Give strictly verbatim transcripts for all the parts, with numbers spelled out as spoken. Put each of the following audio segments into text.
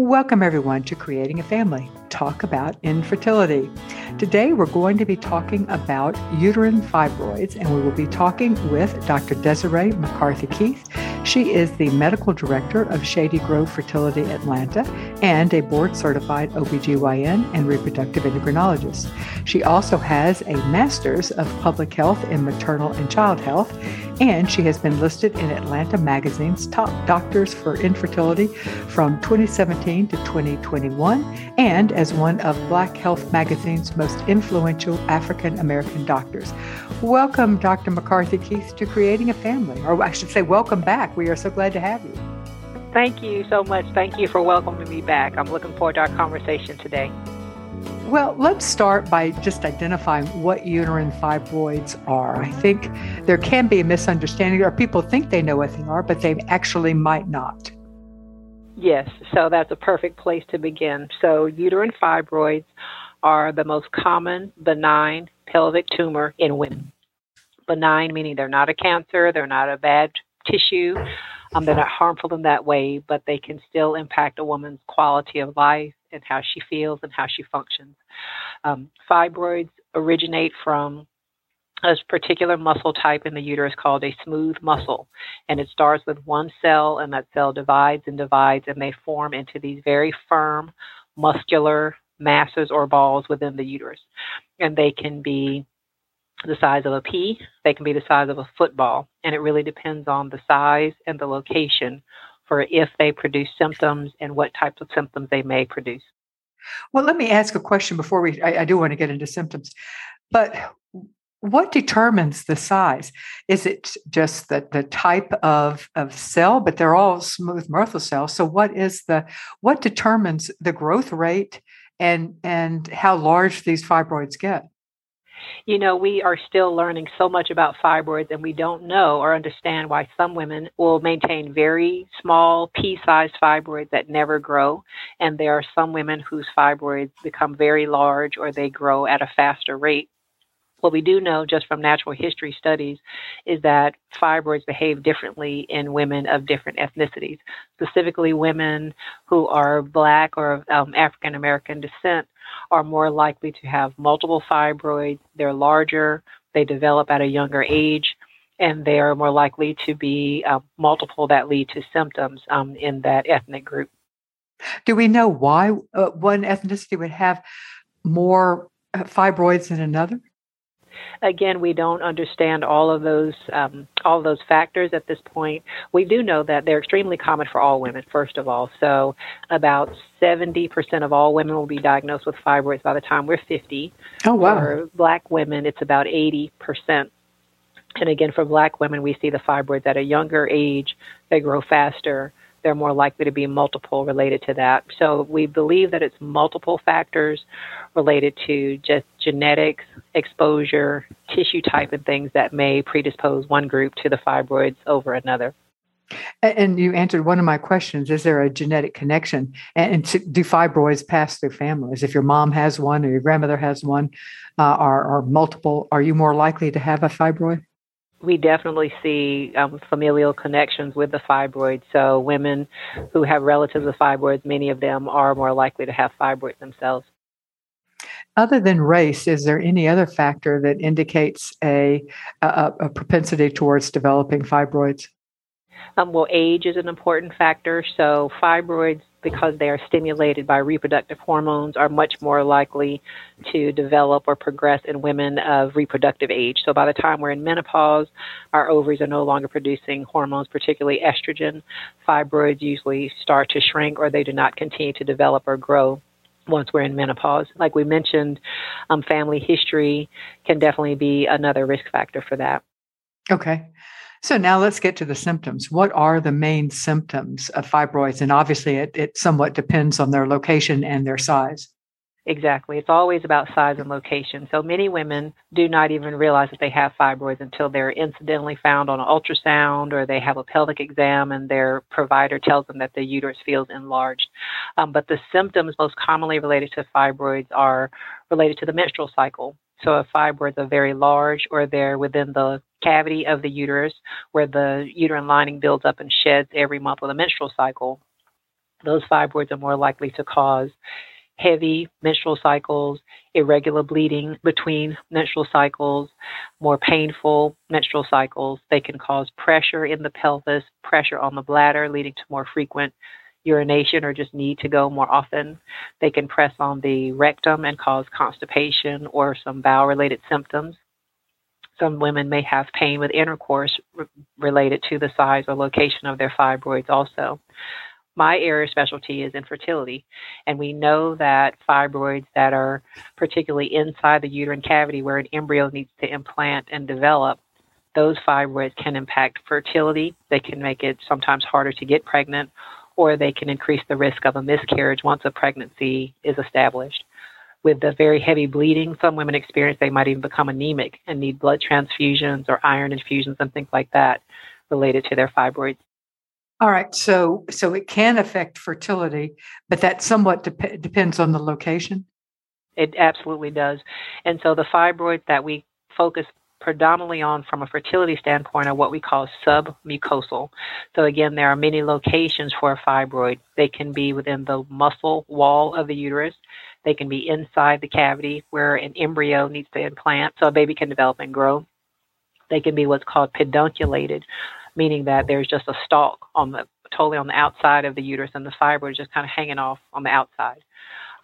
Welcome everyone to Creating a Family, Talk About Infertility. Today we're going to be talking about uterine fibroids, and we will be talking with Doctor Desiree McCarthy-Keith. She is the medical director of Shady Grove Fertility Atlanta and a board-certified O B G Y N and reproductive endocrinologist. She also has a master's of public health in maternal and child health, and she has been listed in Atlanta Magazine's Top Doctors for Infertility from twenty seventeen to twenty twenty-one, and as one of Black Health Magazine's most influential African-American doctors. Welcome, Doctor McCarthy-Keith, to Creating a Family, or I should say welcome back. We are so glad to have you. Thank you so much. Thank you for welcoming me back. I'm looking forward to our conversation today. Well, let's start by just identifying what uterine fibroids are. I think there can be a misunderstanding, or people think they know what they are, but they actually might not. Yes, so that's a perfect place to begin. So uterine fibroids are the most common benign pelvic tumor in women. Benign meaning they're not a cancer, they're not a bad tissue, um, they're not harmful in that way, but they can still impact a woman's quality of life and how she feels and how she functions. Um, fibroids originate from a particular muscle type in the uterus called a smooth muscle, and it starts with one cell, and that cell divides and divides, and they form into these very firm, muscular masses or balls within the uterus, and they can be the size of a pea, they can be the size of a football, and it really depends on the size and the location for if they produce symptoms and what types of symptoms they may produce. Well, let me ask a question before we, I, I do want to get into symptoms, but what determines the size? Is it just that the type of, of cell, but they're all smooth muscle cells. So what is the, what determines the growth rate and, and how large these fibroids get? You know, we are still learning so much about fibroids, and we don't know or understand why some women will maintain very small pea-sized fibroids that never grow. And there are some women whose fibroids become very large or they grow at a faster rate. What we do know just from natural history studies is that fibroids behave differently in women of different ethnicities, specifically women who are Black or of um, African-American descent are more likely to have multiple fibroids. They're larger, they develop at a younger age, and they are more likely to be uh, multiple that lead to symptoms um, in that ethnic group. Do we know why uh, one ethnicity would have more fibroids than another? Again, we don't understand all of those um, all those factors at this point. We do know that they're extremely common for all women, first of all. So about seventy percent of all women will be diagnosed with fibroids by the time we're fifty. Oh, wow. For Black women, it's about eighty percent. And again, for Black women, we see the fibroids at a younger age. They grow faster. They're more likely to be multiple related to that. So we believe that it's multiple factors related to just genetics, exposure, tissue type, and things that may predispose one group to the fibroids over another. And you answered one of my questions. Is there a genetic connection? And do fibroids pass through families? If your mom has one or your grandmother has one uh, or, or multiple, are you more likely to have a fibroid? We definitely see um, familial connections with the fibroids. So women who have relatives with fibroids, many of them are more likely to have fibroids themselves. Other than race, is there any other factor that indicates a, a, a propensity towards developing fibroids? Um, well, age is an important factor. So fibroids, because they are stimulated by reproductive hormones, are much more likely to develop or progress in women of reproductive age. So by the time we're in menopause, our ovaries are no longer producing hormones, particularly estrogen. Fibroids usually start to shrink, or they do not continue to develop or grow once we're in menopause. Like we mentioned, um, family history can definitely be another risk factor for that. Okay. So now let's get to the symptoms. What are the main symptoms of fibroids? And obviously it, it somewhat depends on their location and their size. Exactly. It's always about size and location. So many women do not even realize that they have fibroids until they're incidentally found on an ultrasound, or they have a pelvic exam and their provider tells them that the uterus feels enlarged. Um, but the symptoms most commonly related to fibroids are related to the menstrual cycle. So if fibroids are very large, or they're within the cavity of the uterus where the uterine lining builds up and sheds every month with a menstrual cycle, Those fibroids are more likely to cause heavy menstrual cycles, irregular bleeding between menstrual cycles, more painful menstrual cycles. They can cause pressure in the pelvis, pressure on the bladder, leading to more frequent urination or just need to go more often. They can press on the rectum and cause constipation or some bowel-related symptoms. Some women may have pain with intercourse re- related to the size or location of their fibroids also. My area of specialty is infertility, and we know that fibroids that are particularly inside the uterine cavity where an embryo needs to implant and develop, those fibroids can impact fertility. They can make it sometimes harder to get pregnant, or they can increase the risk of a miscarriage once a pregnancy is established. With the very heavy bleeding some women experience, they might even become anemic and need blood transfusions or iron infusions and things like that related to their fibroids. All right, so so it can affect fertility, but that somewhat de- depends on the location? It absolutely does. And so the fibroids that we focus predominantly on from a fertility standpoint are what we call submucosal. So again, there are many locations for a fibroid. They can be within the muscle wall of the uterus. They can be inside the cavity where an embryo needs to implant so a baby can develop and grow. They can be what's called pedunculated, meaning that there's just a stalk on the totally on the outside of the uterus, and the fibroid is just kind of hanging off on the outside.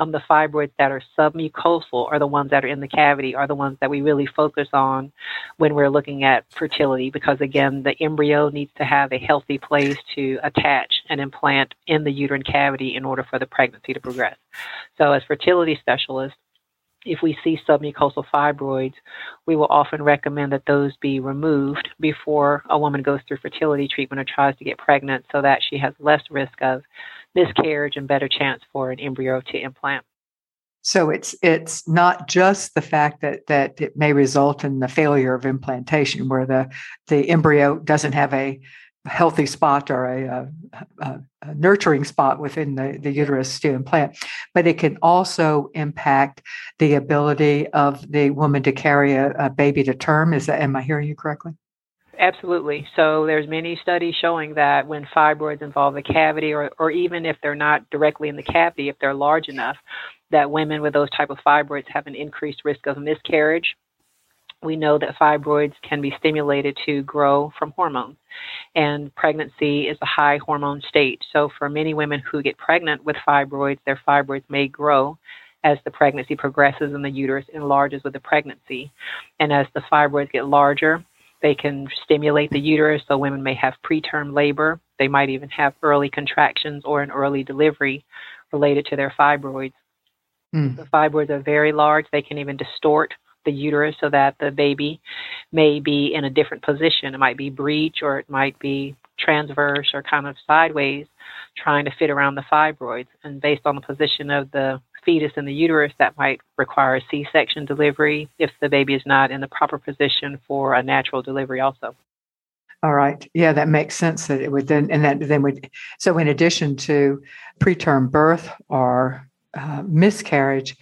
Um, the fibroids that are submucosal are the ones that are in the cavity, are the ones that we really focus on when we're looking at fertility, because again, the embryo needs to have a healthy place to attach and implant in the uterine cavity in order for the pregnancy to progress. So as fertility specialists, if we see submucosal fibroids, we will often recommend that those be removed before a woman goes through fertility treatment or tries to get pregnant, so that she has less risk of miscarriage and better chance for an embryo to implant. So it's it's not just the fact that that it may result in the failure of implantation, where the, the embryo doesn't have a healthy spot or a, a, a nurturing spot within the, the uterus to implant, but it can also impact the ability of the woman to carry a, a baby to term. Is that, am I hearing you correctly? Absolutely. So there's many studies showing that when fibroids involve the cavity, or, or even if they're not directly in the cavity, if they're large enough, that women with those type of fibroids have an increased risk of miscarriage. We know that fibroids can be stimulated to grow from hormones, and pregnancy is a high hormone state. So for many women who get pregnant with fibroids, their fibroids may grow as the pregnancy progresses and the uterus enlarges with the pregnancy. And as the fibroids get larger, they can stimulate the uterus, so women may have preterm labor. They might even have early contractions or an early delivery related to their fibroids. Mm. The fibroids are very large. They can even distort the uterus so that the baby may be in a different position. It might be breech, or it might be transverse, or kind of sideways, trying to fit around the fibroids. And based on the position of the fetus in the uterus, that might require a C-section delivery if the baby is not in the proper position for a natural delivery also. All right. Yeah, that makes sense that it would then, and that then would, so in addition to preterm birth or uh, miscarriage,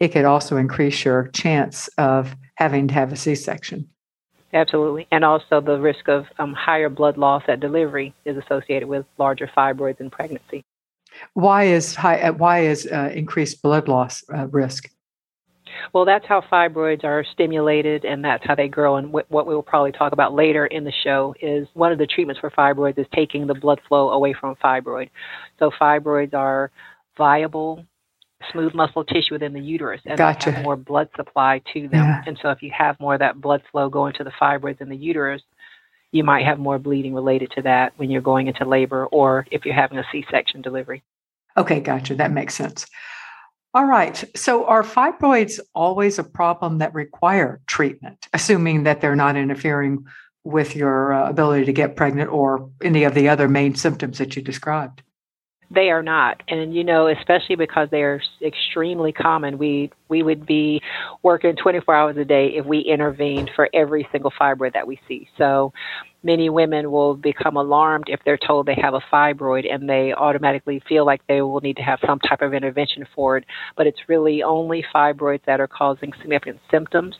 it could also increase your chance of having to have a C-section. Absolutely. And also the risk of um, higher blood loss at delivery is associated with larger fibroids in pregnancy. Why is high, why is uh, increased blood loss uh, risk? Well, that's how fibroids are stimulated, and that's how they grow. And wh- what we will probably talk about later in the show is one of the treatments for fibroids is taking the blood flow away from a fibroid. So fibroids are viable, smooth muscle tissue within the uterus, and gotcha. They have more blood supply to them. Yeah. And so if you have more of that blood flow going to the fibroids in the uterus, you might have more bleeding related to that when you're going into labor or if you're having a C-section delivery. Okay, gotcha. That makes sense. All right. So are fibroids always a problem that require treatment, assuming that they're not interfering with your uh, ability to get pregnant or any of the other main symptoms that you described? They are not. And, you know, especially because they are extremely common, we we would be working twenty-four hours a day if we intervened for every single fibroid that we see. So many women will become alarmed if they're told they have a fibroid, and they automatically feel like they will need to have some type of intervention for it. But it's really only fibroids that are causing significant symptoms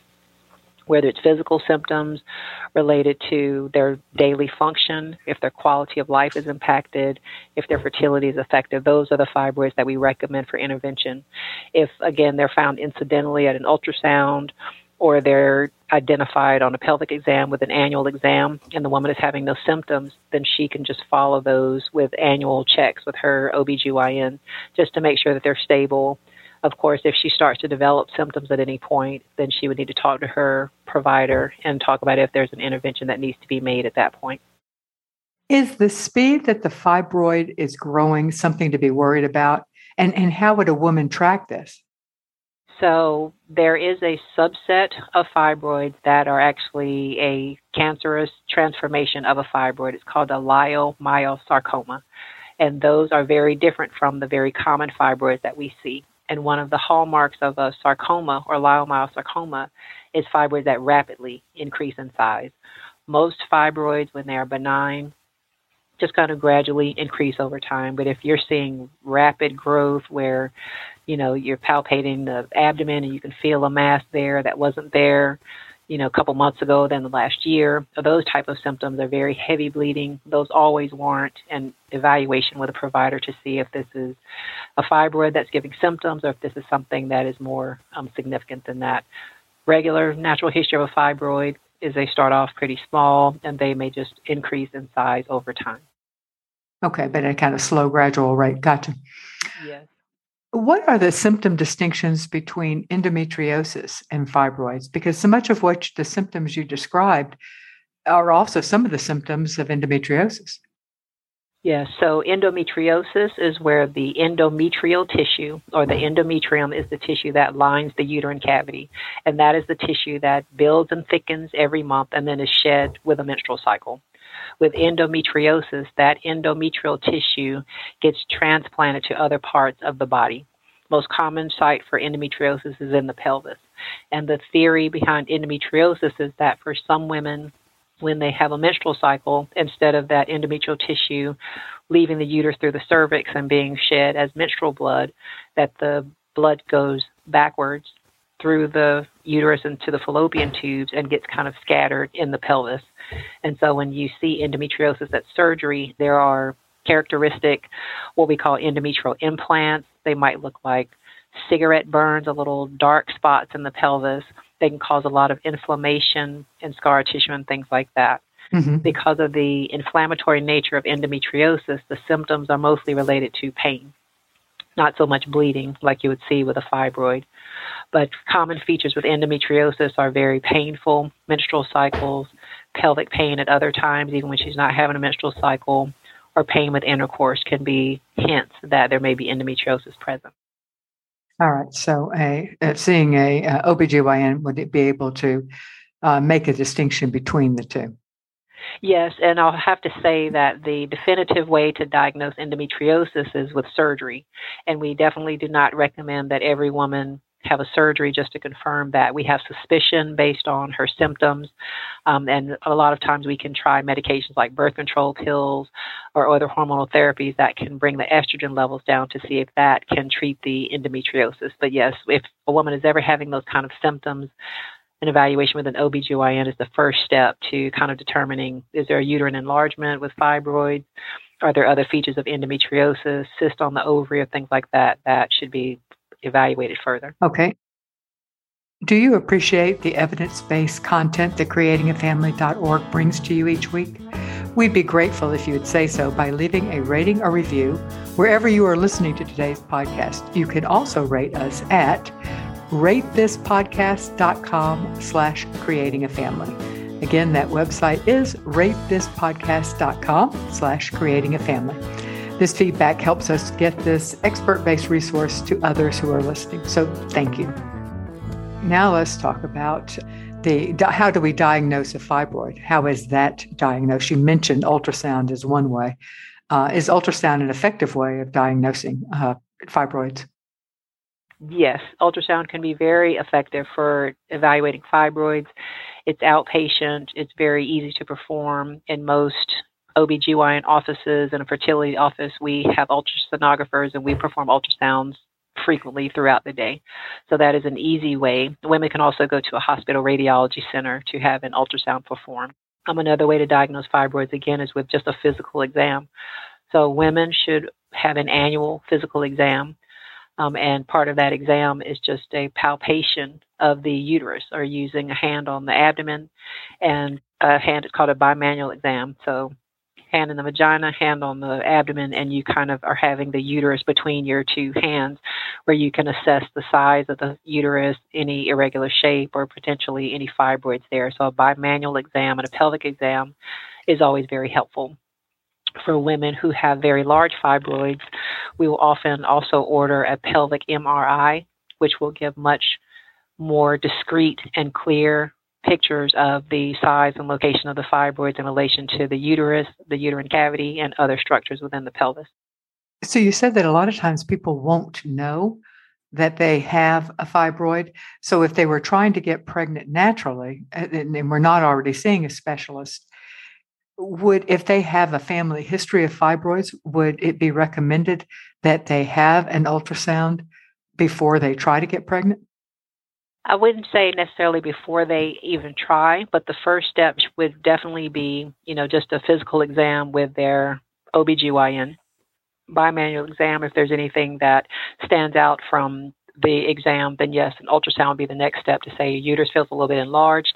whether it's physical symptoms related to their daily function, if their quality of life is impacted, if their fertility is affected. Those are the fibroids that we recommend for intervention. If, again, they're found incidentally at an ultrasound or they're identified on a pelvic exam with an annual exam and the woman is having no symptoms, then she can just follow those with annual checks with her O B G Y N just to make sure that they're stable. Of course, if she starts to develop symptoms at any point, then she would need to talk to her provider and talk about if there's an intervention that needs to be made at that point. Is the speed that the fibroid is growing something to be worried about? And, and how would a woman track this? So there is a subset of fibroids that are actually a cancerous transformation of a fibroid. It's called a leiomyosarcoma. And those are very different from the very common fibroids that we see. And one of the hallmarks of a sarcoma or leiomyosarcoma is fibroids that rapidly increase in size. Most fibroids, when they are benign, just kind of gradually increase over time. But if you're seeing rapid growth where, you know, you're palpating the abdomen and you can feel a mass there that wasn't there, you know, a couple months ago than the last year, so those type of symptoms are very heavy bleeding. Those always warrant an evaluation with a provider to see if this is a fibroid that's giving symptoms or if this is something that is more um, significant than that. Regular natural history of a fibroid is they start off pretty small and they may just increase in size over time. Okay, but at a kind of slow, gradual rate. Gotcha. Yes. What are the symptom distinctions between endometriosis and fibroids? Because so much of what the symptoms you described are also some of the symptoms of endometriosis. Yes. Yeah, so endometriosis is where the endometrial tissue or the endometrium is the tissue that lines the uterine cavity. And that is the tissue that builds and thickens every month and then is shed with a menstrual cycle. With endometriosis, that endometrial tissue gets transplanted to other parts of the body. Most common site for endometriosis is in the pelvis. And the theory behind endometriosis is that for some women, when they have a menstrual cycle, instead of that endometrial tissue leaving the uterus through the cervix and being shed as menstrual blood, that the blood goes backwards through the uterus into the fallopian tubes and gets kind of scattered in the pelvis. And so when you see endometriosis at surgery, there are characteristic, what we call endometrial implants. They might look like cigarette burns, a little dark spots in the pelvis. They can cause a lot of inflammation and scar tissue and things like that. Mm-hmm. Because of the inflammatory nature of endometriosis, the symptoms are mostly related to pain, not so much bleeding like you would see with a fibroid. But common features with endometriosis are very painful menstrual cycles, pelvic pain at other times, even when she's not having a menstrual cycle, or pain with intercourse can be hints that there may be endometriosis present. All right. So a, uh, seeing a, a O B G Y N, would it be able to uh, make a distinction between the two? Yes. And I'll have to say that the definitive way to diagnose endometriosis is with surgery. And we definitely do not recommend that every woman have a surgery just to confirm that. We have suspicion based on her symptoms. Um, and a lot of times we can try medications like birth control pills or other hormonal therapies that can bring the estrogen levels down to see if that can treat the endometriosis. But yes, if a woman is ever having those kind of symptoms, an evaluation with an O B G Y N is the first step to kind of determining, is there a uterine enlargement with fibroids? Are there other features of endometriosis, cyst on the ovary, or things like that, that should be evaluated further. Okay. Do you appreciate the evidence-based content that creating a family dot org brings to you each week? We'd be grateful if you would say so by leaving a rating or review wherever you are listening to today's podcast. You can also rate us at ratethispodcast.com slash creatingafamily. Again, that website is ratethispodcast.com slash creatingafamily. This feedback helps us get this expert-based resource to others who are listening. So thank you. Now let's talk about the how do we diagnose a fibroid? How is that diagnosed? You mentioned ultrasound is one way. Uh, is ultrasound an effective way of diagnosing uh, fibroids? Yes, ultrasound can be very effective for evaluating fibroids. It's outpatient. It's very easy to perform in most O B G Y N offices and a fertility office. We have ultrasonographers and we perform ultrasounds frequently throughout the day. So that is an easy way. Women can also go to a hospital radiology center to have an ultrasound performed. Um, another way to diagnose fibroids, again, is with just a physical exam. So women should have an annual physical exam. Um, and part of that exam is just a palpation of the uterus, or using a hand on the abdomen, and a hand, it's called a bimanual exam. So hand in the vagina, hand on the abdomen, and you kind of are having the uterus between your two hands, where you can assess the size of the uterus, any irregular shape, or potentially any fibroids there. So a bimanual exam and a pelvic exam is always very helpful. For women who have very large fibroids, we will often also order a pelvic M R I, which will give much more discrete and clear pictures of the size and location of the fibroids in relation to the uterus, the uterine cavity, and other structures within the pelvis. So you said that a lot of times people won't know that they have a fibroid. So if they were trying to get pregnant naturally, and we're not already seeing a specialist, Would, if they have a family history of fibroids, would it be recommended that they have an ultrasound before they try to get pregnant? I wouldn't say necessarily before they even try, but the first step would definitely be, you know, just a physical exam with their O B G Y N, bimanual exam. If there's anything that stands out from the exam, then yes, an ultrasound would be the next step to say your uterus feels a little bit enlarged.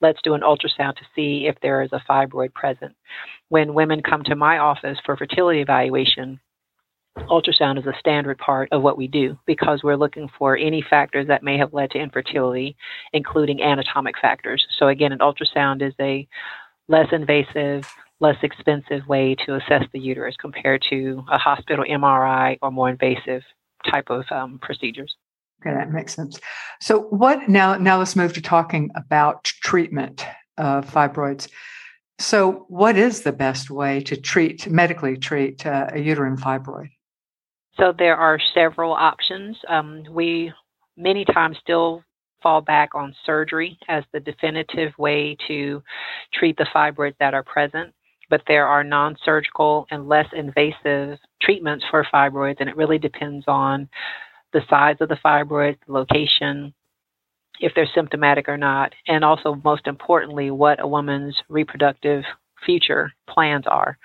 Let's do an ultrasound to see if there is a fibroid present. When women come to my office for fertility evaluation, ultrasound is a standard part of what we do, because we're looking for any factors that may have led to infertility, including anatomic factors. So again, an ultrasound is a less invasive, less expensive way to assess the uterus compared to a hospital M R I or more invasive type of um, procedures. Okay, that makes sense. So what now, now let's move to talking about treatment of fibroids. So what is the best way to treat, medically treat uh, a uterine fibroid? So there are several options. Um, we many times still fall back on surgery as the definitive way to treat the fibroids that are present. But there are non-surgical and less invasive treatments for fibroids, and it really depends on the size of the fibroid, the location, if they're symptomatic or not, and also, most importantly, what a woman's reproductive future plans are.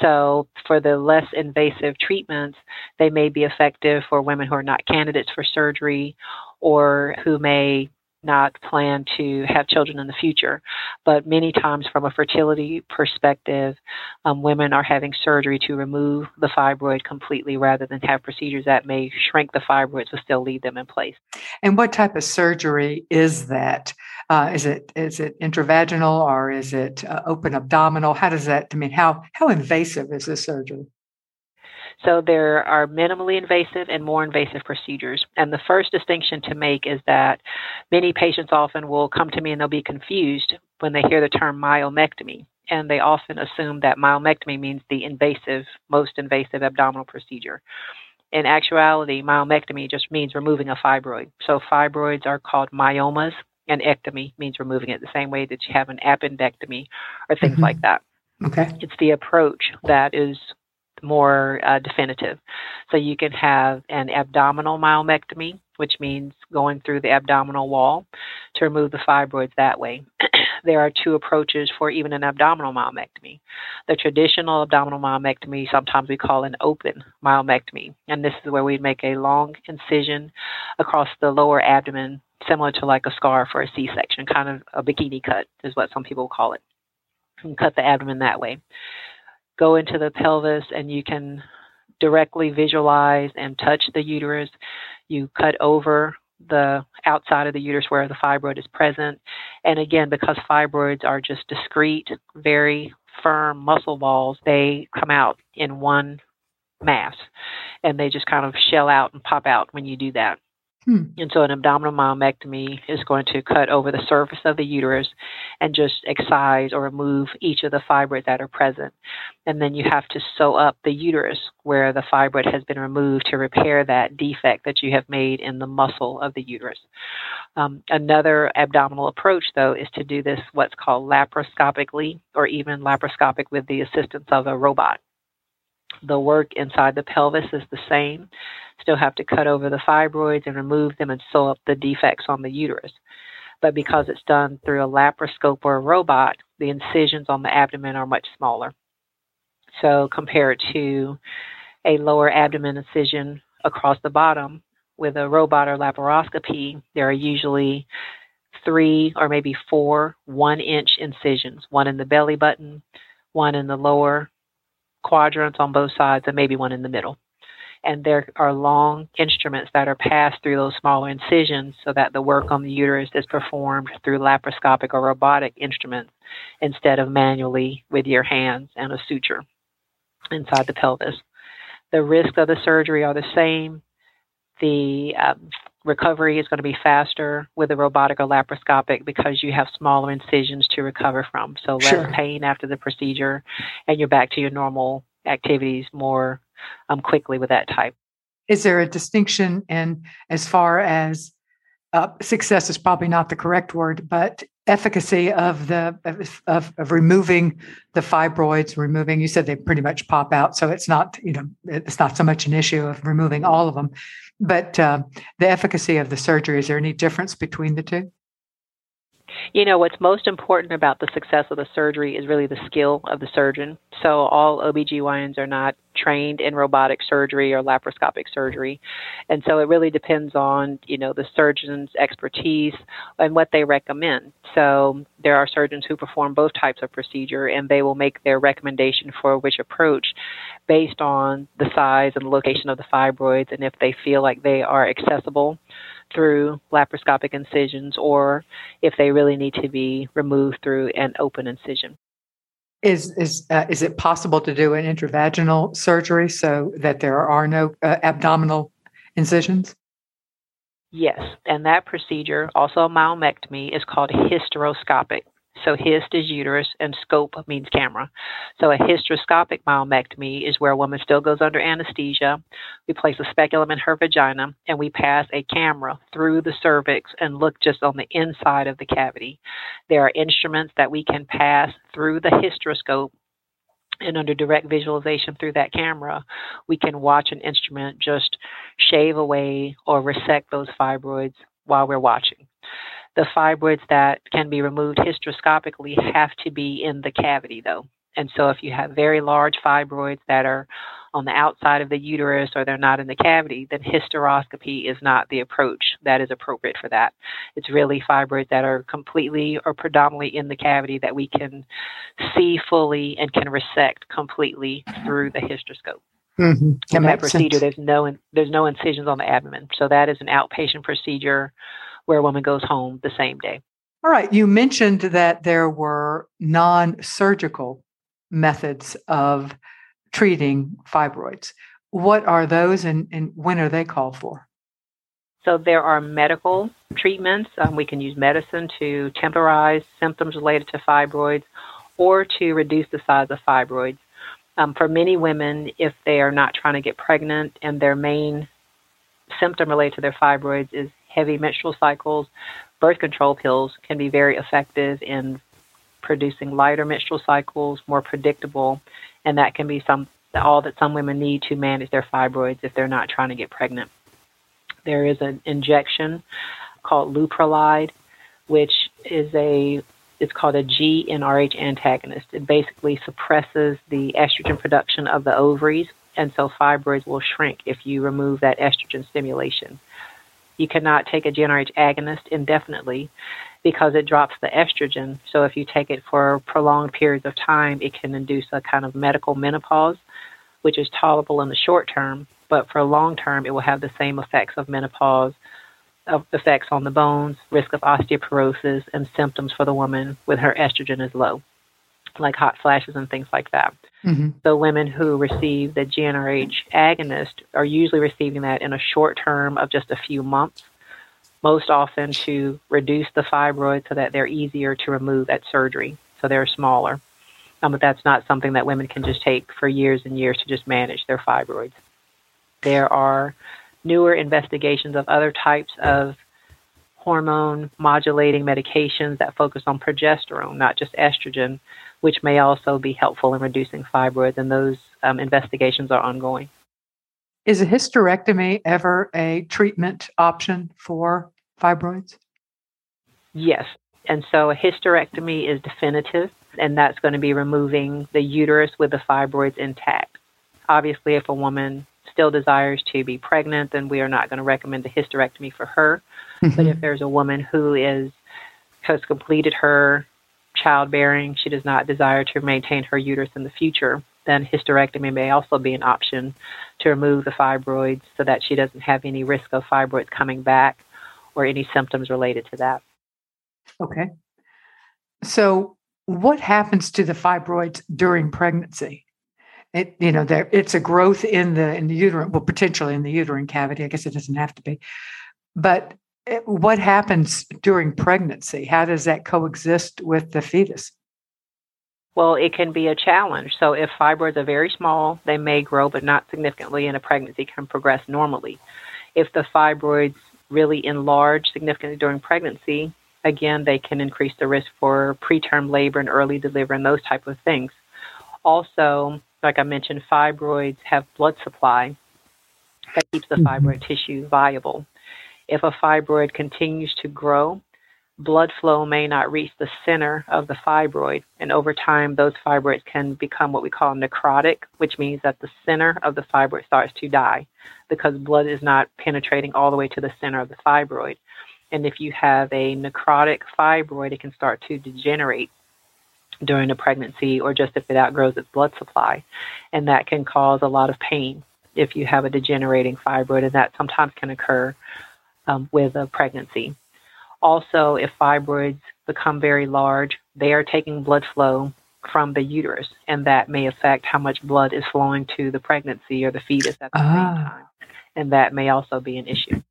So for the less invasive treatments, they may be effective for women who are not candidates for surgery or who may not plan to have children in the future. But many times from a fertility perspective, um, women are having surgery to remove the fibroid completely rather than have procedures that may shrink the fibroids but still leave them in place. And what type of surgery is that? Uh, is it is it intravaginal, or is it uh, open abdominal? How does that, I mean, how, how invasive is this surgery? So there are minimally invasive and more invasive procedures. And the first distinction to make is that many patients often will come to me and they'll be confused when they hear the term myomectomy. And they often assume that myomectomy means the invasive, most invasive abdominal procedure. In actuality, myomectomy just means removing a fibroid. So fibroids are called myomas, and ectomy means removing it, the same way that you have an appendectomy or things mm-hmm. like that. Okay. It's the approach that is more uh, definitive. So you can have an abdominal myomectomy, which means going through the abdominal wall to remove the fibroids that way. There are two approaches for even an abdominal myomectomy. The traditional abdominal myomectomy, sometimes we call an open myomectomy, and this is where we make a long incision across the lower abdomen, similar to like a scar for a C-section, kind of a bikini cut is what some people call it. You can cut the abdomen that way. Go into the pelvis, and you can directly visualize and touch the uterus. You cut over the outside of the uterus where the fibroid is present. And again, because fibroids are just discrete, very firm muscle balls, they come out in one mass, and they just kind of shell out and pop out when you do that. Hmm. And so an abdominal myomectomy is going to cut over the surface of the uterus and just excise or remove each of the fibroids that are present. And then you have to sew up the uterus where the fibroid has been removed to repair that defect that you have made in the muscle of the uterus. Um, another abdominal approach, though, is to do this what's called laparoscopically, or even laparoscopic with the assistance of a robot. The work inside the pelvis is the same. Still have to cut over the fibroids and remove them and sew up the defects on the uterus. But because it's done through a laparoscope or a robot, the incisions on the abdomen are much smaller. So compared to a lower abdomen incision across the bottom, with a robot or laparoscopy, there are usually three or maybe four one-inch incisions, one in the belly button, one in the lower quadrants on both sides, and maybe one in the middle. And there are long instruments that are passed through those smaller incisions so that the work on the uterus is performed through laparoscopic or robotic instruments instead of manually with your hands and a suture inside the pelvis. The risks of the surgery are the same. The um, recovery is going to be faster with a robotic or laparoscopic because you have smaller incisions to recover from. So less sure. pain after the procedure, and you're back to your normal activities more Um, quickly with that type. Is there a distinction in as far as uh, success is probably not the correct word, but efficacy of the of, of removing the fibroids, removing, you said they pretty much pop out, so it's not, you know, it's not so much an issue of removing all of them, but uh, the efficacy of the surgery, is there any difference between the two? You know, what's most important about the success of the surgery is really the skill of the surgeon. So all O B G Y Ns are not trained in robotic surgery or laparoscopic surgery. And so it really depends on, you know, the surgeon's expertise and what they recommend. So there are surgeons who perform both types of procedure, and they will make their recommendation for which approach based on the size and location of the fibroids, and if they feel like they are accessible through laparoscopic incisions, or if they really need to be removed through an open incision. Is is uh, is it possible to do an intravaginal surgery so that there are no uh, abdominal incisions? Yes, and that procedure, also a myomectomy, is called hysteroscopic. So hyst is uterus and scope means camera. So a hysteroscopic myomectomy is where a woman still goes under anesthesia. We place a speculum in her vagina and we pass a camera through the cervix and look just on the inside of the cavity. There are instruments that we can pass through the hysteroscope, and under direct visualization through that camera, we can watch an instrument just shave away or resect those fibroids while we're watching. The fibroids that can be removed hysteroscopically have to be in the cavity, though. And so if you have very large fibroids that are on the outside of the uterus or they're not in the cavity, then hysteroscopy is not the approach that is appropriate for that. It's really fibroids that are completely or predominantly in the cavity that we can see fully and can resect completely through the hysteroscope. Mm-hmm. That, in that procedure, there's no, in, there's no incisions on the abdomen. So that is an outpatient procedure where a woman goes home the same day. All right. You mentioned that there were non-surgical methods of treating fibroids. What are those, and, and when are they called for? So there are medical treatments. Um, we can use medicine to temporize symptoms related to fibroids or to reduce the size of fibroids. Um, for many women, if they are not trying to get pregnant and their main symptom related to their fibroids is heavy menstrual cycles, birth control pills can be very effective in producing lighter menstrual cycles, more predictable, and that can be some all that some women need to manage their fibroids if they're not trying to get pregnant. There is an injection called Lupron, which is a it's called a G N R H antagonist. It basically suppresses the estrogen production of the ovaries, and so fibroids will shrink if you remove that estrogen stimulation. You cannot take a G N R H agonist indefinitely because it drops the estrogen. So if you take it for prolonged periods of time, it can induce a kind of medical menopause, which is tolerable in the short term, but for long term, it will have the same effects of menopause, of effects on the bones, risk of osteoporosis, and symptoms for the woman when her estrogen is low, like hot flashes and things like that. Mm-hmm. So women who receive the G N R H agonist are usually receiving that in a short term of just a few months, most often to reduce the fibroids so that they're easier to remove at surgery, so they're smaller. Um, but that's not something that women can just take for years and years to just manage their fibroids. There are newer investigations of other types of hormone modulating medications that focus on progesterone, not just estrogen, which may also be helpful in reducing fibroids, and those um, investigations are ongoing. Is a hysterectomy ever a treatment option for fibroids? Yes. And so a hysterectomy is definitive, and that's going to be removing the uterus with the fibroids intact. Obviously, if a woman still desires to be pregnant, then we are not going to recommend a hysterectomy for her. Mm-hmm. But if there's a woman who is, has completed her childbearing, she does not desire to maintain her uterus in the future, then hysterectomy may also be an option to remove the fibroids so that she doesn't have any risk of fibroids coming back or any symptoms related to that. Okay. So what happens to the fibroids during pregnancy? It, you know, there, it's a growth in the in the uterine, well, potentially in the uterine cavity. I guess it doesn't have to be. But it, what happens during pregnancy? How does that coexist with the fetus? Well, it can be a challenge. So if fibroids are very small, they may grow, but not significantly, and a pregnancy can progress normally. If the fibroids really enlarge significantly during pregnancy, again, they can increase the risk for preterm labor and early delivery and those type of things. Also, like I mentioned, fibroids have blood supply that keeps the fibroid tissue viable. If a fibroid continues to grow, blood flow may not reach the center of the fibroid. And over time, those fibroids can become what we call necrotic, which means that the center of the fibroid starts to die because blood is not penetrating all the way to the center of the fibroid. And if you have a necrotic fibroid, it can start to degenerate during a pregnancy, or just if it outgrows its blood supply. And that can cause a lot of pain if you have a degenerating fibroid, and that sometimes can occur um, with a pregnancy. Also, if fibroids become very large, they are taking blood flow from the uterus, and that may affect how much blood is flowing to the pregnancy or the fetus at the ah. same time. And that may also be an issue.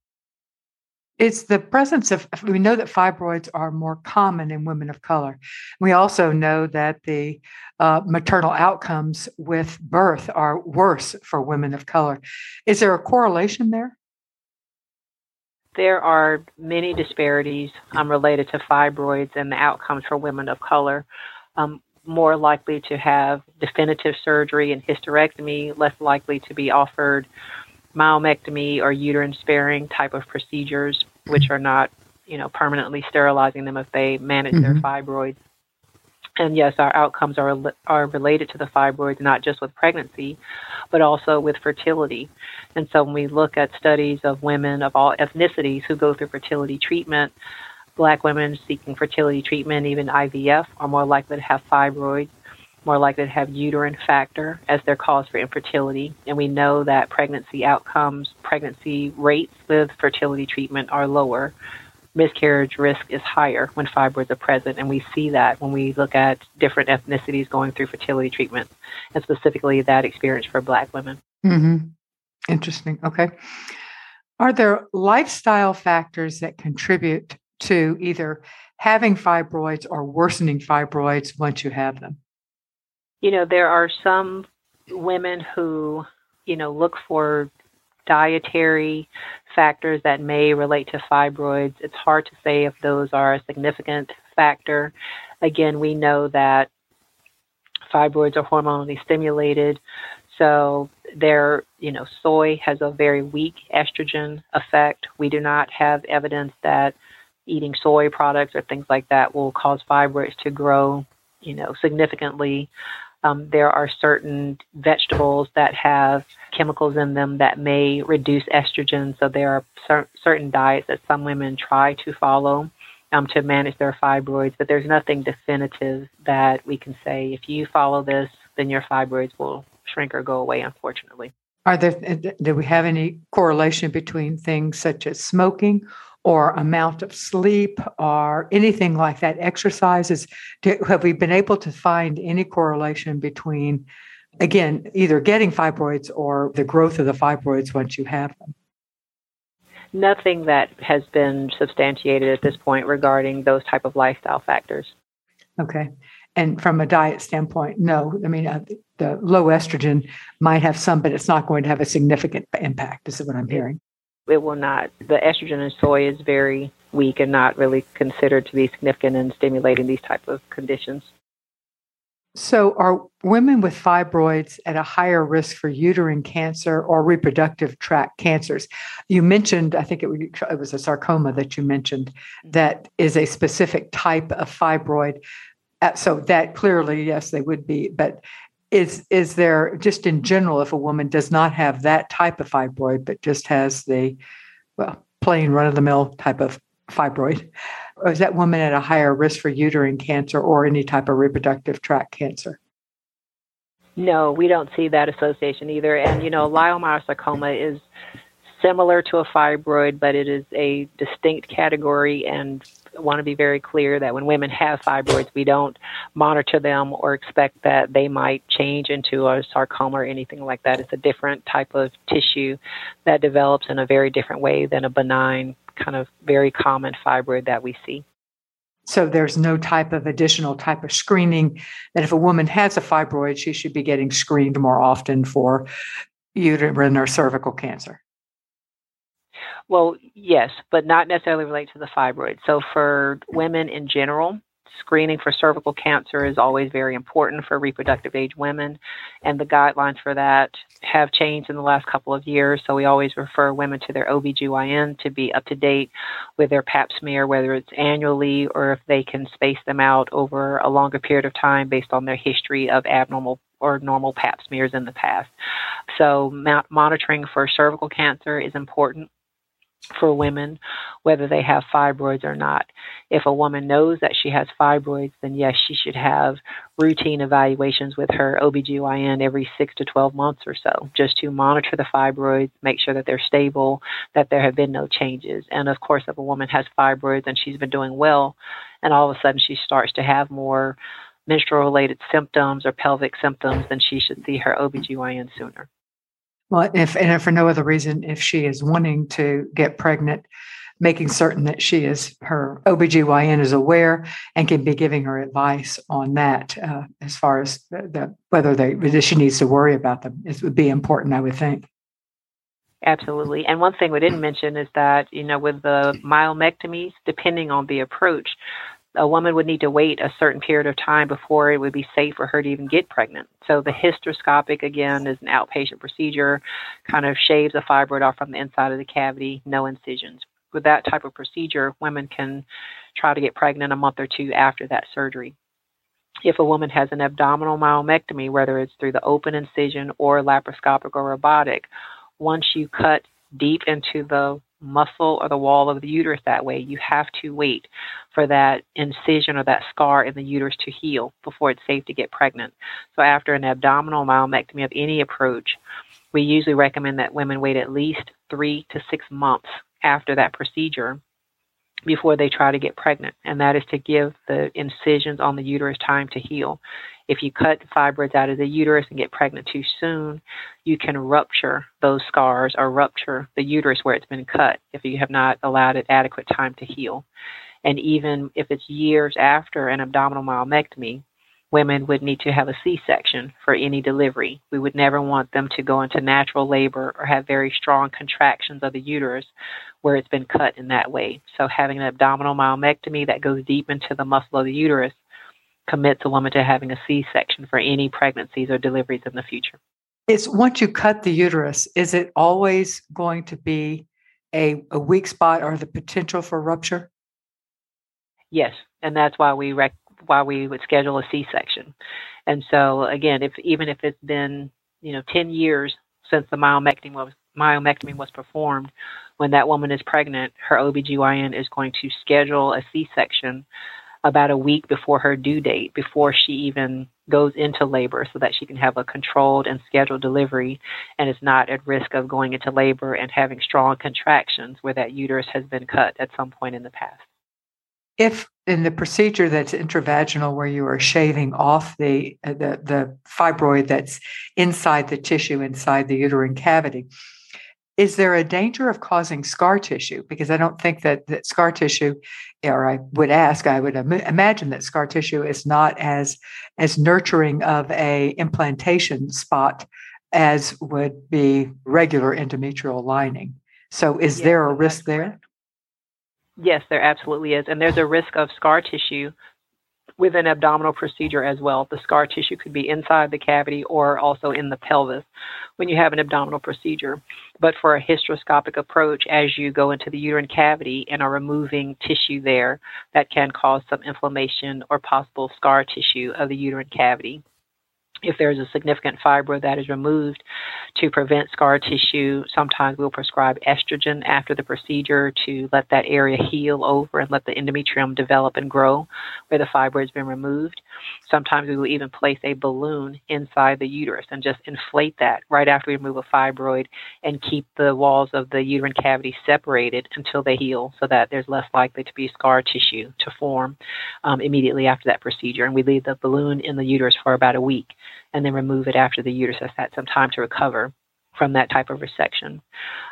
It's the presence of, we know that fibroids are more common in women of color. We also know that the uh, maternal outcomes with birth are worse for women of color. Is there a correlation there? There are many disparities um, related to fibroids and the outcomes for women of color. Um, more likely to have definitive surgery and hysterectomy, less likely to be offered myomectomy or uterine sparing type of procedures, which are not, you know, permanently sterilizing them if they manage mm-hmm. their fibroids. And yes, our outcomes are are related to the fibroids, not just with pregnancy, but also with fertility. And so when we look at studies of women of all ethnicities who go through fertility treatment, Black women seeking fertility treatment, even I V F, are more likely to have fibroids, more likely to have uterine factor as their cause for infertility. And we know that pregnancy outcomes, pregnancy rates with fertility treatment are lower. Miscarriage risk is higher when fibroids are present. And we see that when we look at different ethnicities going through fertility treatment, and specifically that experience for Black women. Mm-hmm. Interesting. Okay. Are there lifestyle factors that contribute to either having fibroids or worsening fibroids once you have them? You know, there are some women who, you know, look for dietary factors that may relate to fibroids. It's hard to say if those are a significant factor. Again, we know that fibroids are hormonally stimulated. So there, you know, soy has a very weak estrogen effect. We do not have evidence that eating soy products or things like that will cause fibroids to grow, you know, significantly. Um, there are certain vegetables that have chemicals in them that may reduce estrogen. So there are cer- certain diets that some women try to follow um, to manage their fibroids, but there's nothing definitive that we can say, if you follow this, then your fibroids will shrink or go away, unfortunately. Are there, do we have any correlation between things such as smoking or amount of sleep or anything like that, exercises? Do, have we been able to find any correlation between, again, either getting fibroids or the growth of the fibroids once you have them? Nothing that has been substantiated at this point regarding those type of lifestyle factors. Okay. And from a diet standpoint, no. I mean, uh, the low estrogen might have some, but it's not going to have a significant impact. This is what I'm hearing. It will not. The estrogen in soy is very weak and not really considered to be significant in stimulating these type of conditions. So are women with fibroids at a higher risk for uterine cancer or reproductive tract cancers? You mentioned, I think it was a sarcoma that you mentioned, that is a specific type of fibroid. So that clearly, yes, they would be. But is is there, just in general, if a woman does not have that type of fibroid, but just has the, well, plain run-of-the-mill type of fibroid, or is that woman at a higher risk for uterine cancer or any type of reproductive tract cancer? No, we don't see that association either. And, you know, leiomyosarcoma is similar to a fibroid, but it is a distinct category. And I want to be very clear that when women have fibroids, we don't monitor them or expect that they might change into a sarcoma or anything like that. It's a different type of tissue that develops in a very different way than a benign kind of very common fibroid that we see. So there's no type of additional type of screening that if a woman has a fibroid, she should be getting screened more often for uterine or cervical cancer. Well, yes, but not necessarily related to the fibroid. So for women in general, screening for cervical cancer is always very important for reproductive age women, and the guidelines for that have changed in the last couple of years. So we always refer women to their O B G Y N to be up to date with their pap smear, whether it's annually or if they can space them out over a longer period of time based on their history of abnormal or normal pap smears in the past. So monitoring for cervical cancer is important for women, whether they have fibroids or not. If a woman knows that she has fibroids, then yes, she should have routine evaluations with her O B G Y N every six to twelve months or so, just to monitor the fibroids, make sure that they're stable, that there have been no changes. And of course, if a woman has fibroids and she's been doing well, and all of a sudden she starts to have more menstrual-related symptoms or pelvic symptoms, then she should see her O B G Y N sooner. Well, if, and if for no other reason, if she is wanting to get pregnant, making certain that she is, her O B G Y N is aware and can be giving her advice on that uh, as far as the, the, whether they, whether she needs to worry about them. It would be important, I would think. Absolutely. And one thing we didn't mention is that, you know, with the myomectomies, depending on the approach, a woman would need to wait a certain period of time before it would be safe for her to even get pregnant. So the hysteroscopic, again, is an outpatient procedure, kind of shaves a fibroid off from the inside of the cavity, no incisions. With that type of procedure, women can try to get pregnant a month or two after that surgery. If a woman has an abdominal myomectomy, whether it's through the open incision or laparoscopic or robotic, once you cut deep into the muscle or the wall of the uterus that way, you have to wait for that incision or that scar in the uterus to heal before it's safe to get pregnant. So after an abdominal myomectomy of any approach, we usually recommend that women wait at least three to six months after that procedure before they try to get pregnant, and that is to give the incisions on the uterus time to heal. If you cut fibroids out of the uterus and get pregnant too soon, you can rupture those scars or rupture the uterus where it's been cut if you have not allowed it adequate time to heal. And even if it's years after an abdominal myomectomy, women would need to have a C-section for any delivery. We would never want them to go into natural labor or have very strong contractions of the uterus where it's been cut in that way. So having an abdominal myomectomy that goes deep into the muscle of the uterus commits a woman to having a C-section for any pregnancies or deliveries in the future. It's once you cut the uterus, is it always going to be a, a weak spot or the potential for rupture? Yes, and that's why we recommend why we would schedule a C-section. And so again, if even if it's been, you know, ten years since the myomectomy was, myomectomy was performed, when that woman is pregnant, her O B G Y N is going to schedule a C-section about a week before her due date, before she even goes into labor, so that she can have a controlled and scheduled delivery and is not at risk of going into labor and having strong contractions where that uterus has been cut at some point in the past. If in the procedure that's intravaginal, where you are shaving off the, the the fibroid that's inside the tissue, inside the uterine cavity, is there a danger of causing scar tissue? Because I don't think that, that scar tissue, or I would ask, I would im- imagine that scar tissue is not as as nurturing of a implantation spot as would be regular endometrial lining. So is yes, there a risk there? Correct. Yes, there absolutely is. And there's a risk of scar tissue with an abdominal procedure as well. The scar tissue could be inside the cavity or also in the pelvis when you have an abdominal procedure. But for a hysteroscopic approach, as you go into the uterine cavity and are removing tissue there, that can cause some inflammation or possible scar tissue of the uterine cavity. If there's a significant fibro that is removed to prevent scar tissue, sometimes we'll prescribe estrogen after the procedure to let that area heal over and let the endometrium develop and grow where the fibro has been removed. Sometimes we will even place a balloon inside the uterus and just inflate that right after we remove a fibroid and keep the walls of the uterine cavity separated until they heal so that there's less likely to be scar tissue to form um, immediately after that procedure. And we leave the balloon in the uterus for about a week and then remove it after the uterus has had some time to recover from that type of resection.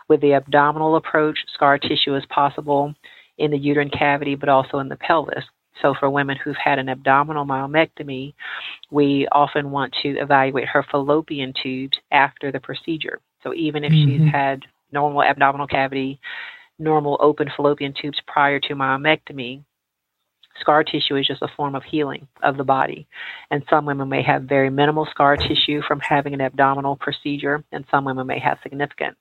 With the abdominal approach, scar tissue is possible in the uterine cavity, but also in the pelvis. So for women who've had an abdominal myomectomy, we often want to evaluate her fallopian tubes after the procedure. So even if mm-hmm. she's had normal abdominal cavity, normal open fallopian tubes prior to myomectomy, scar tissue is just a form of healing of the body. And some women may have very minimal scar tissue from having an abdominal procedure, and some women may have significant.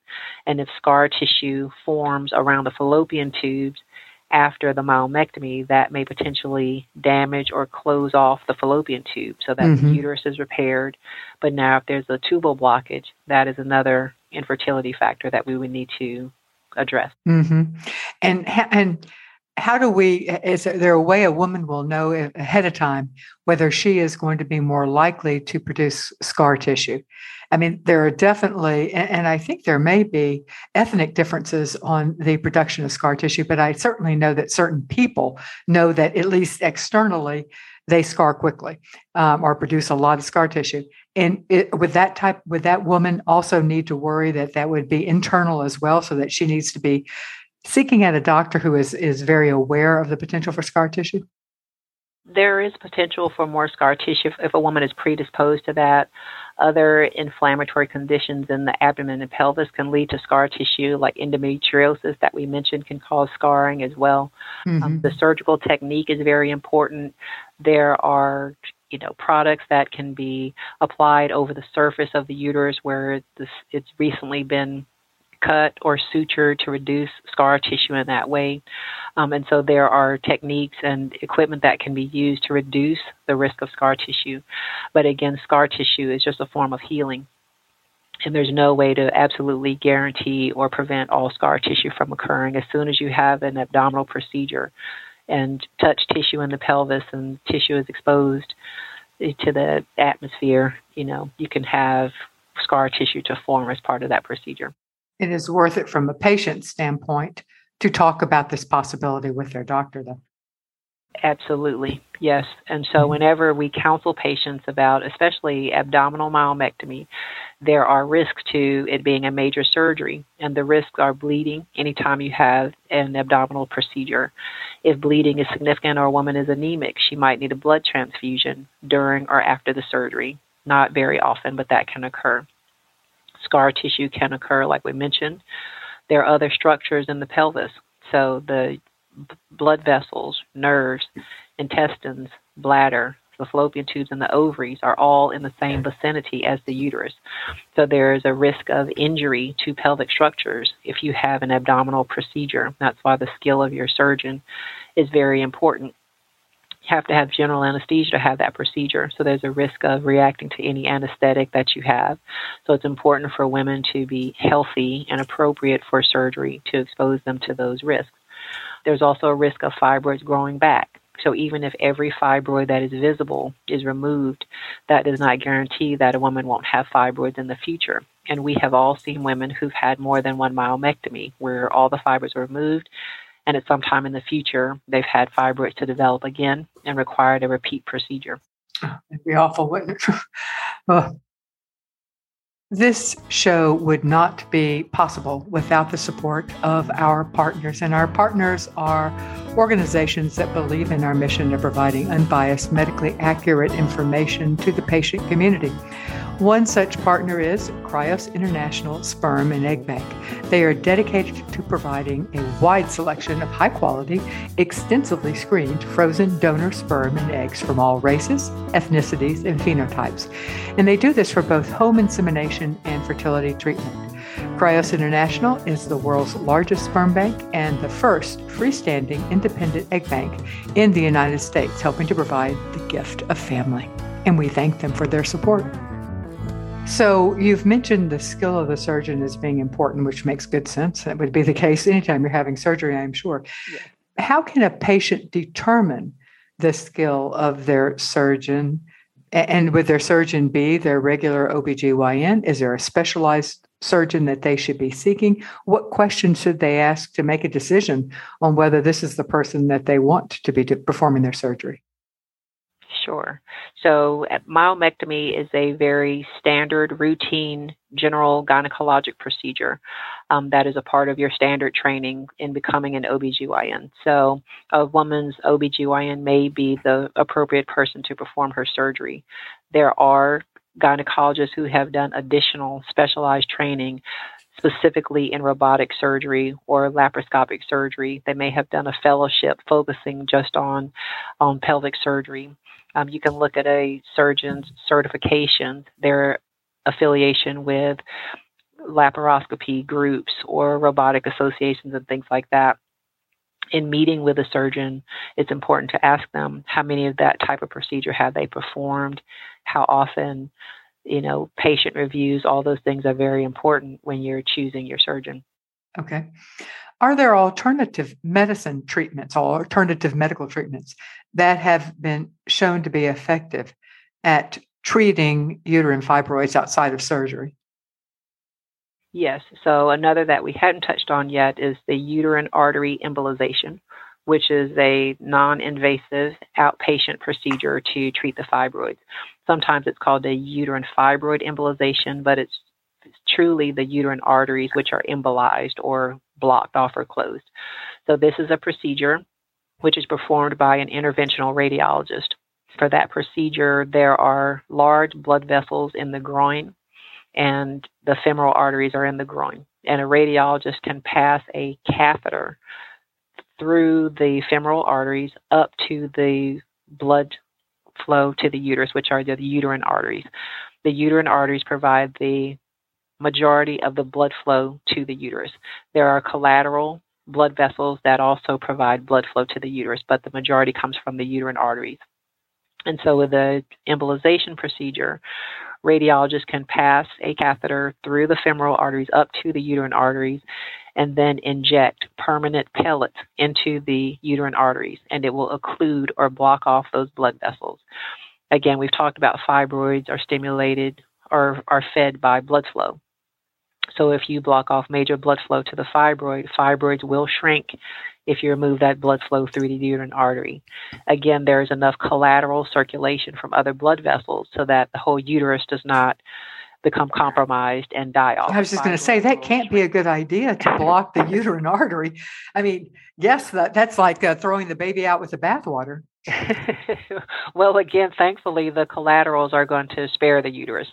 And if scar tissue forms around the fallopian tubes after the myomectomy, that may potentially damage or close off the fallopian tube so that mm-hmm. the uterus is repaired. But now if there's a tubal blockage, that is another infertility factor that we would need to address. Mm-hmm. And and how do we, is there a way a woman will know ahead of time whether she is going to be more likely to produce scar tissue? I mean, there are definitely, and I think there may be ethnic differences on the production of scar tissue, but I certainly know that certain people know that at least externally, they scar quickly um, or produce a lot of scar tissue. And it, would that type, would that woman also need to worry that that would be internal as well, so that she needs to be seeking out a doctor who is, is very aware of the potential for scar tissue? There is potential for more scar tissue if a woman is predisposed to that. Other inflammatory conditions in the abdomen and pelvis can lead to scar tissue, like endometriosis that we mentioned can cause scarring as well. Mm-hmm. Um, the surgical technique is very important. There are you know, products that can be applied over the surface of the uterus where this, it's recently been cut or suture to reduce scar tissue in that way. Um, and so there are techniques and equipment that can be used to reduce the risk of scar tissue. But again, scar tissue is just a form of healing. And there's no way to absolutely guarantee or prevent all scar tissue from occurring. As soon as you have an abdominal procedure and touch tissue in the pelvis and tissue is exposed to the atmosphere, you know, you can have scar tissue to form as part of that procedure. It is worth it from a patient standpoint to talk about this possibility with their doctor, though. Absolutely, yes. And so whenever we counsel patients about, especially abdominal myomectomy, there are risks to it being a major surgery, and the risks are bleeding anytime you have an abdominal procedure. If bleeding is significant or a woman is anemic, she might need a blood transfusion during or after the surgery. Not very often, but that can occur. Scar tissue can occur, like we mentioned. There are other structures in the pelvis. So the b- blood vessels, nerves, intestines, bladder, the fallopian tubes, and the ovaries are all in the same vicinity as the uterus. So there is a risk of injury to pelvic structures if you have an abdominal procedure. That's why the skill of your surgeon is very important. Have to have general anesthesia to have that procedure. So there's a risk of reacting to any anesthetic that you have. So it's important for women to be healthy and appropriate for surgery to expose them to those risks. There's also a risk of fibroids growing back. So even if every fibroid that is visible is removed, that does not guarantee that a woman won't have fibroids in the future. And we have all seen women who've had more than one myomectomy where all the fibroids were removed, and at some time in the future, they've had fibroids to develop again and required a repeat procedure. It'd be awful, wouldn't it? Well, this show would not be possible without the support of our partners. And our partners are organizations that believe in our mission of providing unbiased, medically accurate information to the patient community. One such partner is Cryos International Sperm and Egg Bank. They are dedicated to providing a wide selection of high-quality, extensively screened frozen donor sperm and eggs from all races, ethnicities, and phenotypes. And they do this for both home insemination and fertility treatment. Cryos International is the world's largest sperm bank and the first freestanding independent egg bank in the United States, helping to provide the gift of family. And we thank them for their support. So you've mentioned the skill of the surgeon as being important, which makes good sense. That would be the case anytime you're having surgery, I'm sure. Yeah. How can a patient determine the skill of their surgeon? And would their surgeon be their regular O B G Y N? Is there a specialized surgeon that they should be seeking? What questions should they ask to make a decision on whether this is the person that they want to be performing their surgery? Sure. So myomectomy is a very standard, routine, general gynecologic procedure um, that is a part of your standard training in becoming an O B G Y N. So a woman's O B G Y N may be the appropriate person to perform her surgery. There are gynecologists who have done additional specialized training, specifically in robotic surgery or laparoscopic surgery. They may have done a fellowship focusing just on, on pelvic surgery. Um, you can look at a surgeon's certification, their affiliation with laparoscopy groups or robotic associations and things like that. In meeting with a surgeon, it's important to ask them how many of that type of procedure have they performed, how often, you know, patient reviews, all those things are very important when you're choosing your surgeon. Okay. Are there alternative medicine treatments or alternative medical treatments that have been shown to be effective at treating uterine fibroids outside of surgery? Yes. So another that we hadn't touched on yet is the uterine artery embolization, which is a non-invasive outpatient procedure to treat the fibroids. Sometimes it's called a uterine fibroid embolization, but it's truly the uterine arteries which are embolized or blocked off or closed. So this is a procedure which is performed by an interventional radiologist. For that procedure, there are large blood vessels in the groin, and the femoral arteries are in the groin. And a radiologist can pass a catheter through the femoral arteries up to the blood flow to the uterus, which are the uterine arteries. The uterine arteries provide the majority of the blood flow to the uterus. There are collateral blood vessels that also provide blood flow to the uterus, but the majority comes from the uterine arteries. And so with the embolization procedure, radiologists can pass a catheter through the femoral arteries up to the uterine arteries and then inject permanent pellets into the uterine arteries, and it will occlude or block off those blood vessels. Again, we've talked about fibroids are stimulated or are fed by blood flow. So if you block off major blood flow to the fibroid, fibroids will shrink if you remove that blood flow through the uterine artery. Again, there is enough collateral circulation from other blood vessels so that the whole uterus does not become compromised and die off. I was just going to say, that can't be a good idea to block the uterine artery. I mean, yes, that, that's like uh, throwing the baby out with the bathwater. Well, again, thankfully, the collaterals are going to spare the uterus.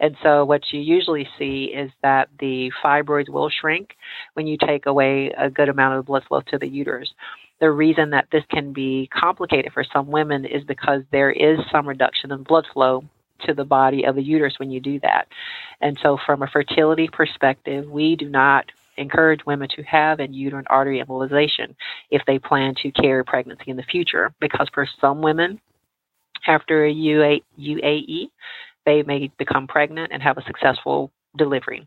And so what you usually see is that the fibroids will shrink when you take away a good amount of blood flow to the uterus. The reason that this can be complicated for some women is because there is some reduction in blood flow to the body of the uterus when you do that. And so from a fertility perspective, we do not encourage women to have an uterine artery embolization if they plan to carry pregnancy in the future, because for some women, after a U A E, they may become pregnant and have a successful delivery.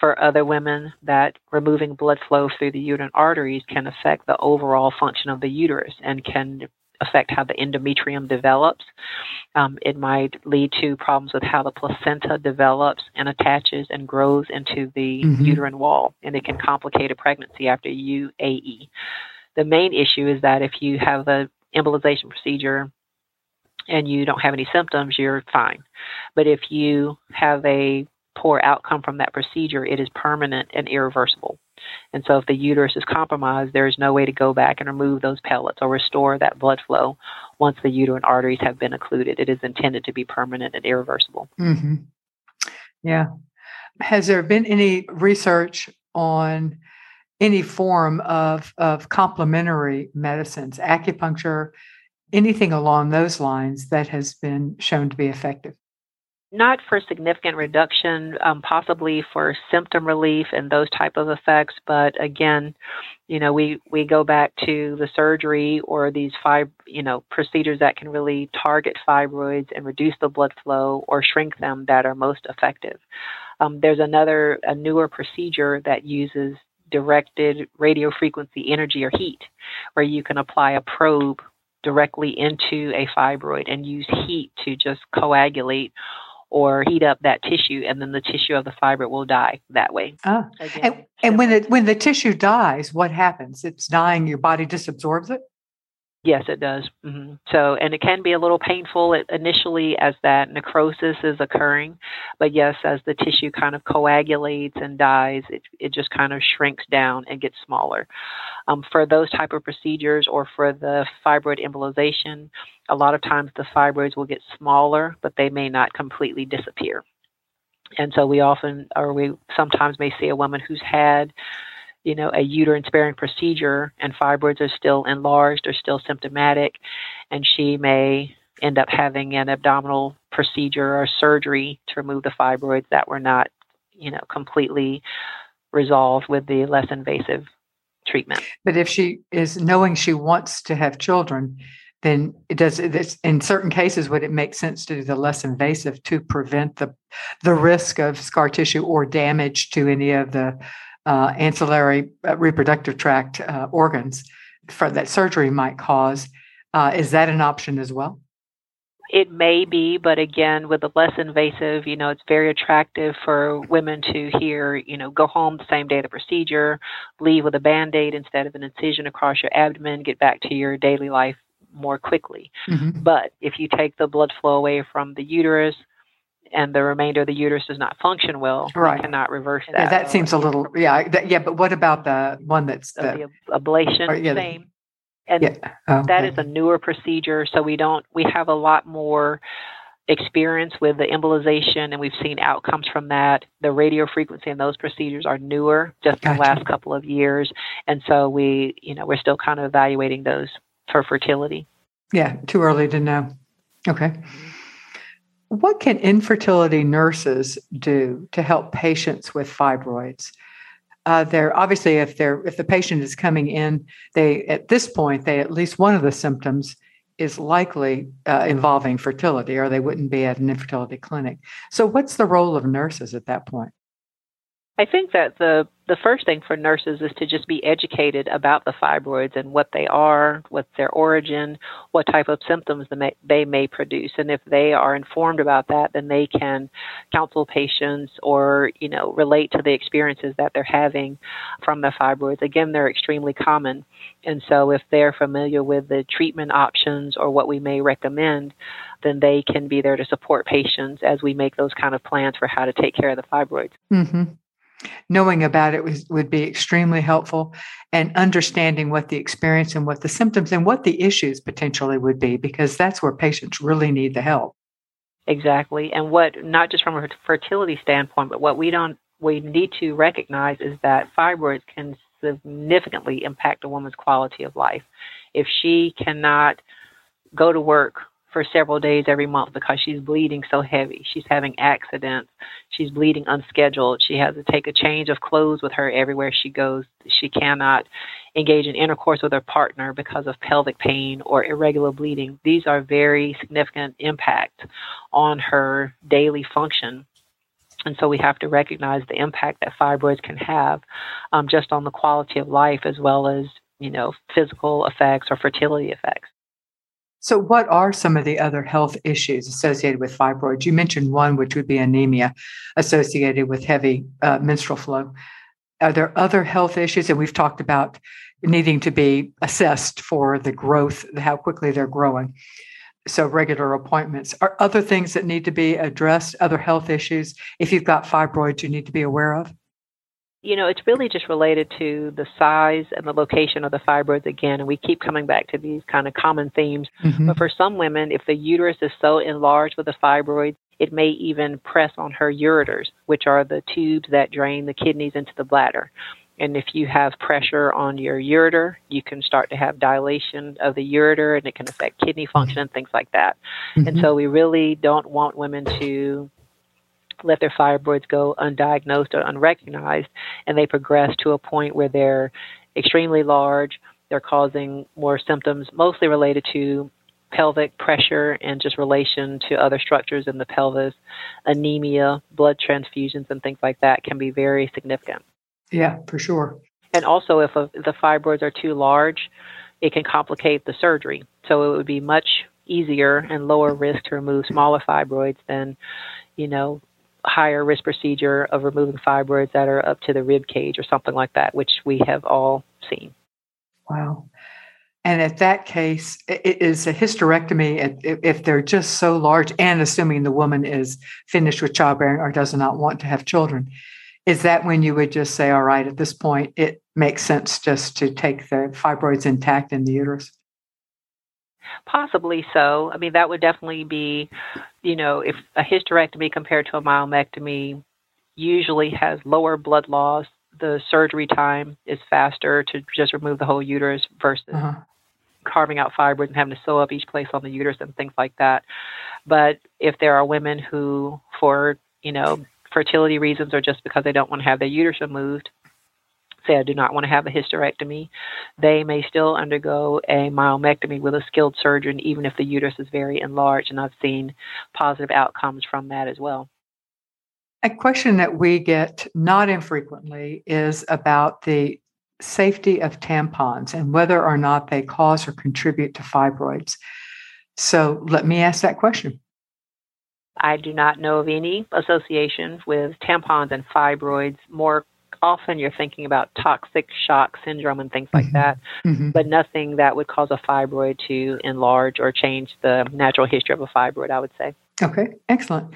For other women, that removing blood flow through the uterine arteries can affect the overall function of the uterus and can affect how the endometrium develops. Um, it might lead to problems with how the placenta develops and attaches and grows into the mm-hmm. uterine wall, and it can complicate a pregnancy after U A E. The main issue is that if you have an embolization procedure and you don't have any symptoms, you're fine. But if you have a poor outcome from that procedure, it is permanent and irreversible. And so if the uterus is compromised, there is no way to go back and remove those pellets or restore that blood flow once the uterine arteries have been occluded. It is intended to be permanent and irreversible. Mm-hmm. Yeah. Has there been any research on any form of, of complementary medicines, acupuncture, anything along those lines that has been shown to be effective? Not for significant reduction, um, possibly for symptom relief and those type of effects. But again, you know, we, we go back to the surgery or these fib, you know, procedures that can really target fibroids and reduce the blood flow or shrink them that are most effective. Um, there's another, a newer procedure that uses directed radiofrequency energy or heat, where you can apply a probe directly into a fibroid and use heat to just coagulate or heat up that tissue, and then the tissue of the fibroid will die that way. Oh. Again, and and when it, when the tissue dies, what happens? It's dying, your body just absorbs it? Yes, it does. Mm-hmm. So, and it can be a little painful initially as that necrosis is occurring. But yes, as the tissue kind of coagulates and dies, it, it just kind of shrinks down and gets smaller. Um, for those type of procedures or for the fibroid embolization, a lot of times the fibroids will get smaller, but they may not completely disappear. And so we often, or we sometimes may see a woman who's had, you know, a uterine sparing procedure and fibroids are still enlarged or still symptomatic, and she may end up having an abdominal procedure or surgery to remove the fibroids that were not, you know, completely resolved with the less invasive treatment. But if she is knowing she wants to have children, then it does, this, in certain cases, would it make sense to do the less invasive to prevent the the risk of scar tissue or damage to any of the Uh, ancillary uh, reproductive tract uh, organs for that surgery might cause. Uh, is that an option as well? It may be, but again, with the less invasive, you know, it's very attractive for women to hear, you know, go home the same day of the procedure, leave with a Band-Aid instead of an incision across your abdomen, get back to your daily life more quickly. Mm-hmm. But if you take the blood flow away from the uterus, and the remainder of the uterus does not function well, right, we cannot reverse that. Yeah, that seems a little, yeah, that, yeah. But what about the one that's the, the ablation? Or, yeah, same, and yeah, okay. That is a newer procedure, so we don't. We have a lot more experience with the embolization, and we've seen outcomes from that. The radiofrequency and those procedures are newer, just gotcha. In the last couple of years, and so we, you know, we're still kind of evaluating those for fertility. Yeah, too early to know. Okay. What can infertility nurses do to help patients with fibroids? Uh, they're obviously, if they're if the patient is coming in, they at this point they at least one of the symptoms is likely uh, involving fertility, or they wouldn't be at an infertility clinic. So, what's the role of nurses at that point? I think that the the first thing for nurses is to just be educated about the fibroids and what they are, what's their origin, what type of symptoms they may, they may produce. And if they are informed about that, then they can counsel patients or, you know, relate to the experiences that they're having from the fibroids. Again, they're extremely common. And so if they're familiar with the treatment options or what we may recommend, then they can be there to support patients as we make those kind of plans for how to take care of the fibroids. Mm-hmm. Knowing about it was, would be extremely helpful, and understanding what the experience and what the symptoms and what the issues potentially would be, because that's where patients really need the help. Exactly. And what, not just from a fertility standpoint, but what we don't, we need to recognize is that fibroids can significantly impact a woman's quality of life. If she cannot go to work for several days every month because she's bleeding so heavy, she's having accidents, she's bleeding unscheduled, she has to take a change of clothes with her everywhere she goes, she cannot engage in intercourse with her partner because of pelvic pain or irregular bleeding. These are very significant impacts on her daily function. And so we have to recognize the impact that fibroids can have um, just on the quality of life, as well as, you know, physical effects or fertility effects. So what are some of the other health issues associated with fibroids? You mentioned one, which would be anemia associated with heavy uh, menstrual flow. Are there other health issues? And we've talked about needing to be assessed for the growth, how quickly they're growing. So regular appointments. Are other things that need to be addressed, other health issues, if you've got fibroids, you need to be aware of? You know, it's really just related to the size and the location of the fibroids again, and we keep coming back to these kind of common themes. Mm-hmm. But for some women, if the uterus is so enlarged with the fibroids, It may even press on her ureters, which are the tubes that drain the kidneys into the bladder. And if you have pressure on your ureter, you can start to have dilation of the ureter, and it can affect kidney function, things like that. Mm-hmm. And so we really don't want women to let their fibroids go undiagnosed or unrecognized, and they progress to a point where they're extremely large. They're causing more symptoms, mostly related to pelvic pressure and just relation to other structures in the pelvis. Anemia, blood transfusions, and things like that can be very significant. Yeah, for sure. And also, if a, the fibroids are too large, it can complicate the surgery. So it would be much easier and lower risk to remove smaller fibroids than, you know, higher risk procedure of removing fibroids that are up to the rib cage or something like that, which we have all seen. Wow. And at that case, it is a hysterectomy if they're just so large, and assuming the woman is finished with childbearing or does not want to have children. Is that when you would just say, all right, at this point, it makes sense just to take the fibroids intact in the uterus? Possibly so. I mean, that would definitely be, you know, if a hysterectomy compared to a myomectomy usually has lower blood loss, the surgery time is faster to just remove the whole uterus versus uh-huh. carving out fibroids and having to sew up each place on the uterus and things like that. But if there are women who, for, you know, fertility reasons or just because they don't want to have their uterus removed, say I do not want to have a hysterectomy, they may still undergo a myomectomy with a skilled surgeon, even if the uterus is very enlarged. And I've seen positive outcomes from that as well. A question that we get not infrequently is about the safety of tampons and whether or not they cause or contribute to fibroids. So let me ask that question. I do not know of any association with tampons and fibroids. More often you're thinking about toxic shock syndrome and things like mm-hmm. that, mm-hmm. but nothing that would cause a fibroid to enlarge or change the natural history of a fibroid, I would say. Okay, excellent.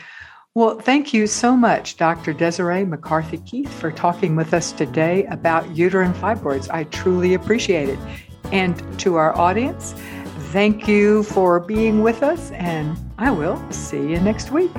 Well, thank you so much, Doctor Desiree McCarthy-Keith, for talking with us today about uterine fibroids. I truly appreciate it. And to our audience, thank you for being with us, and I will see you next week.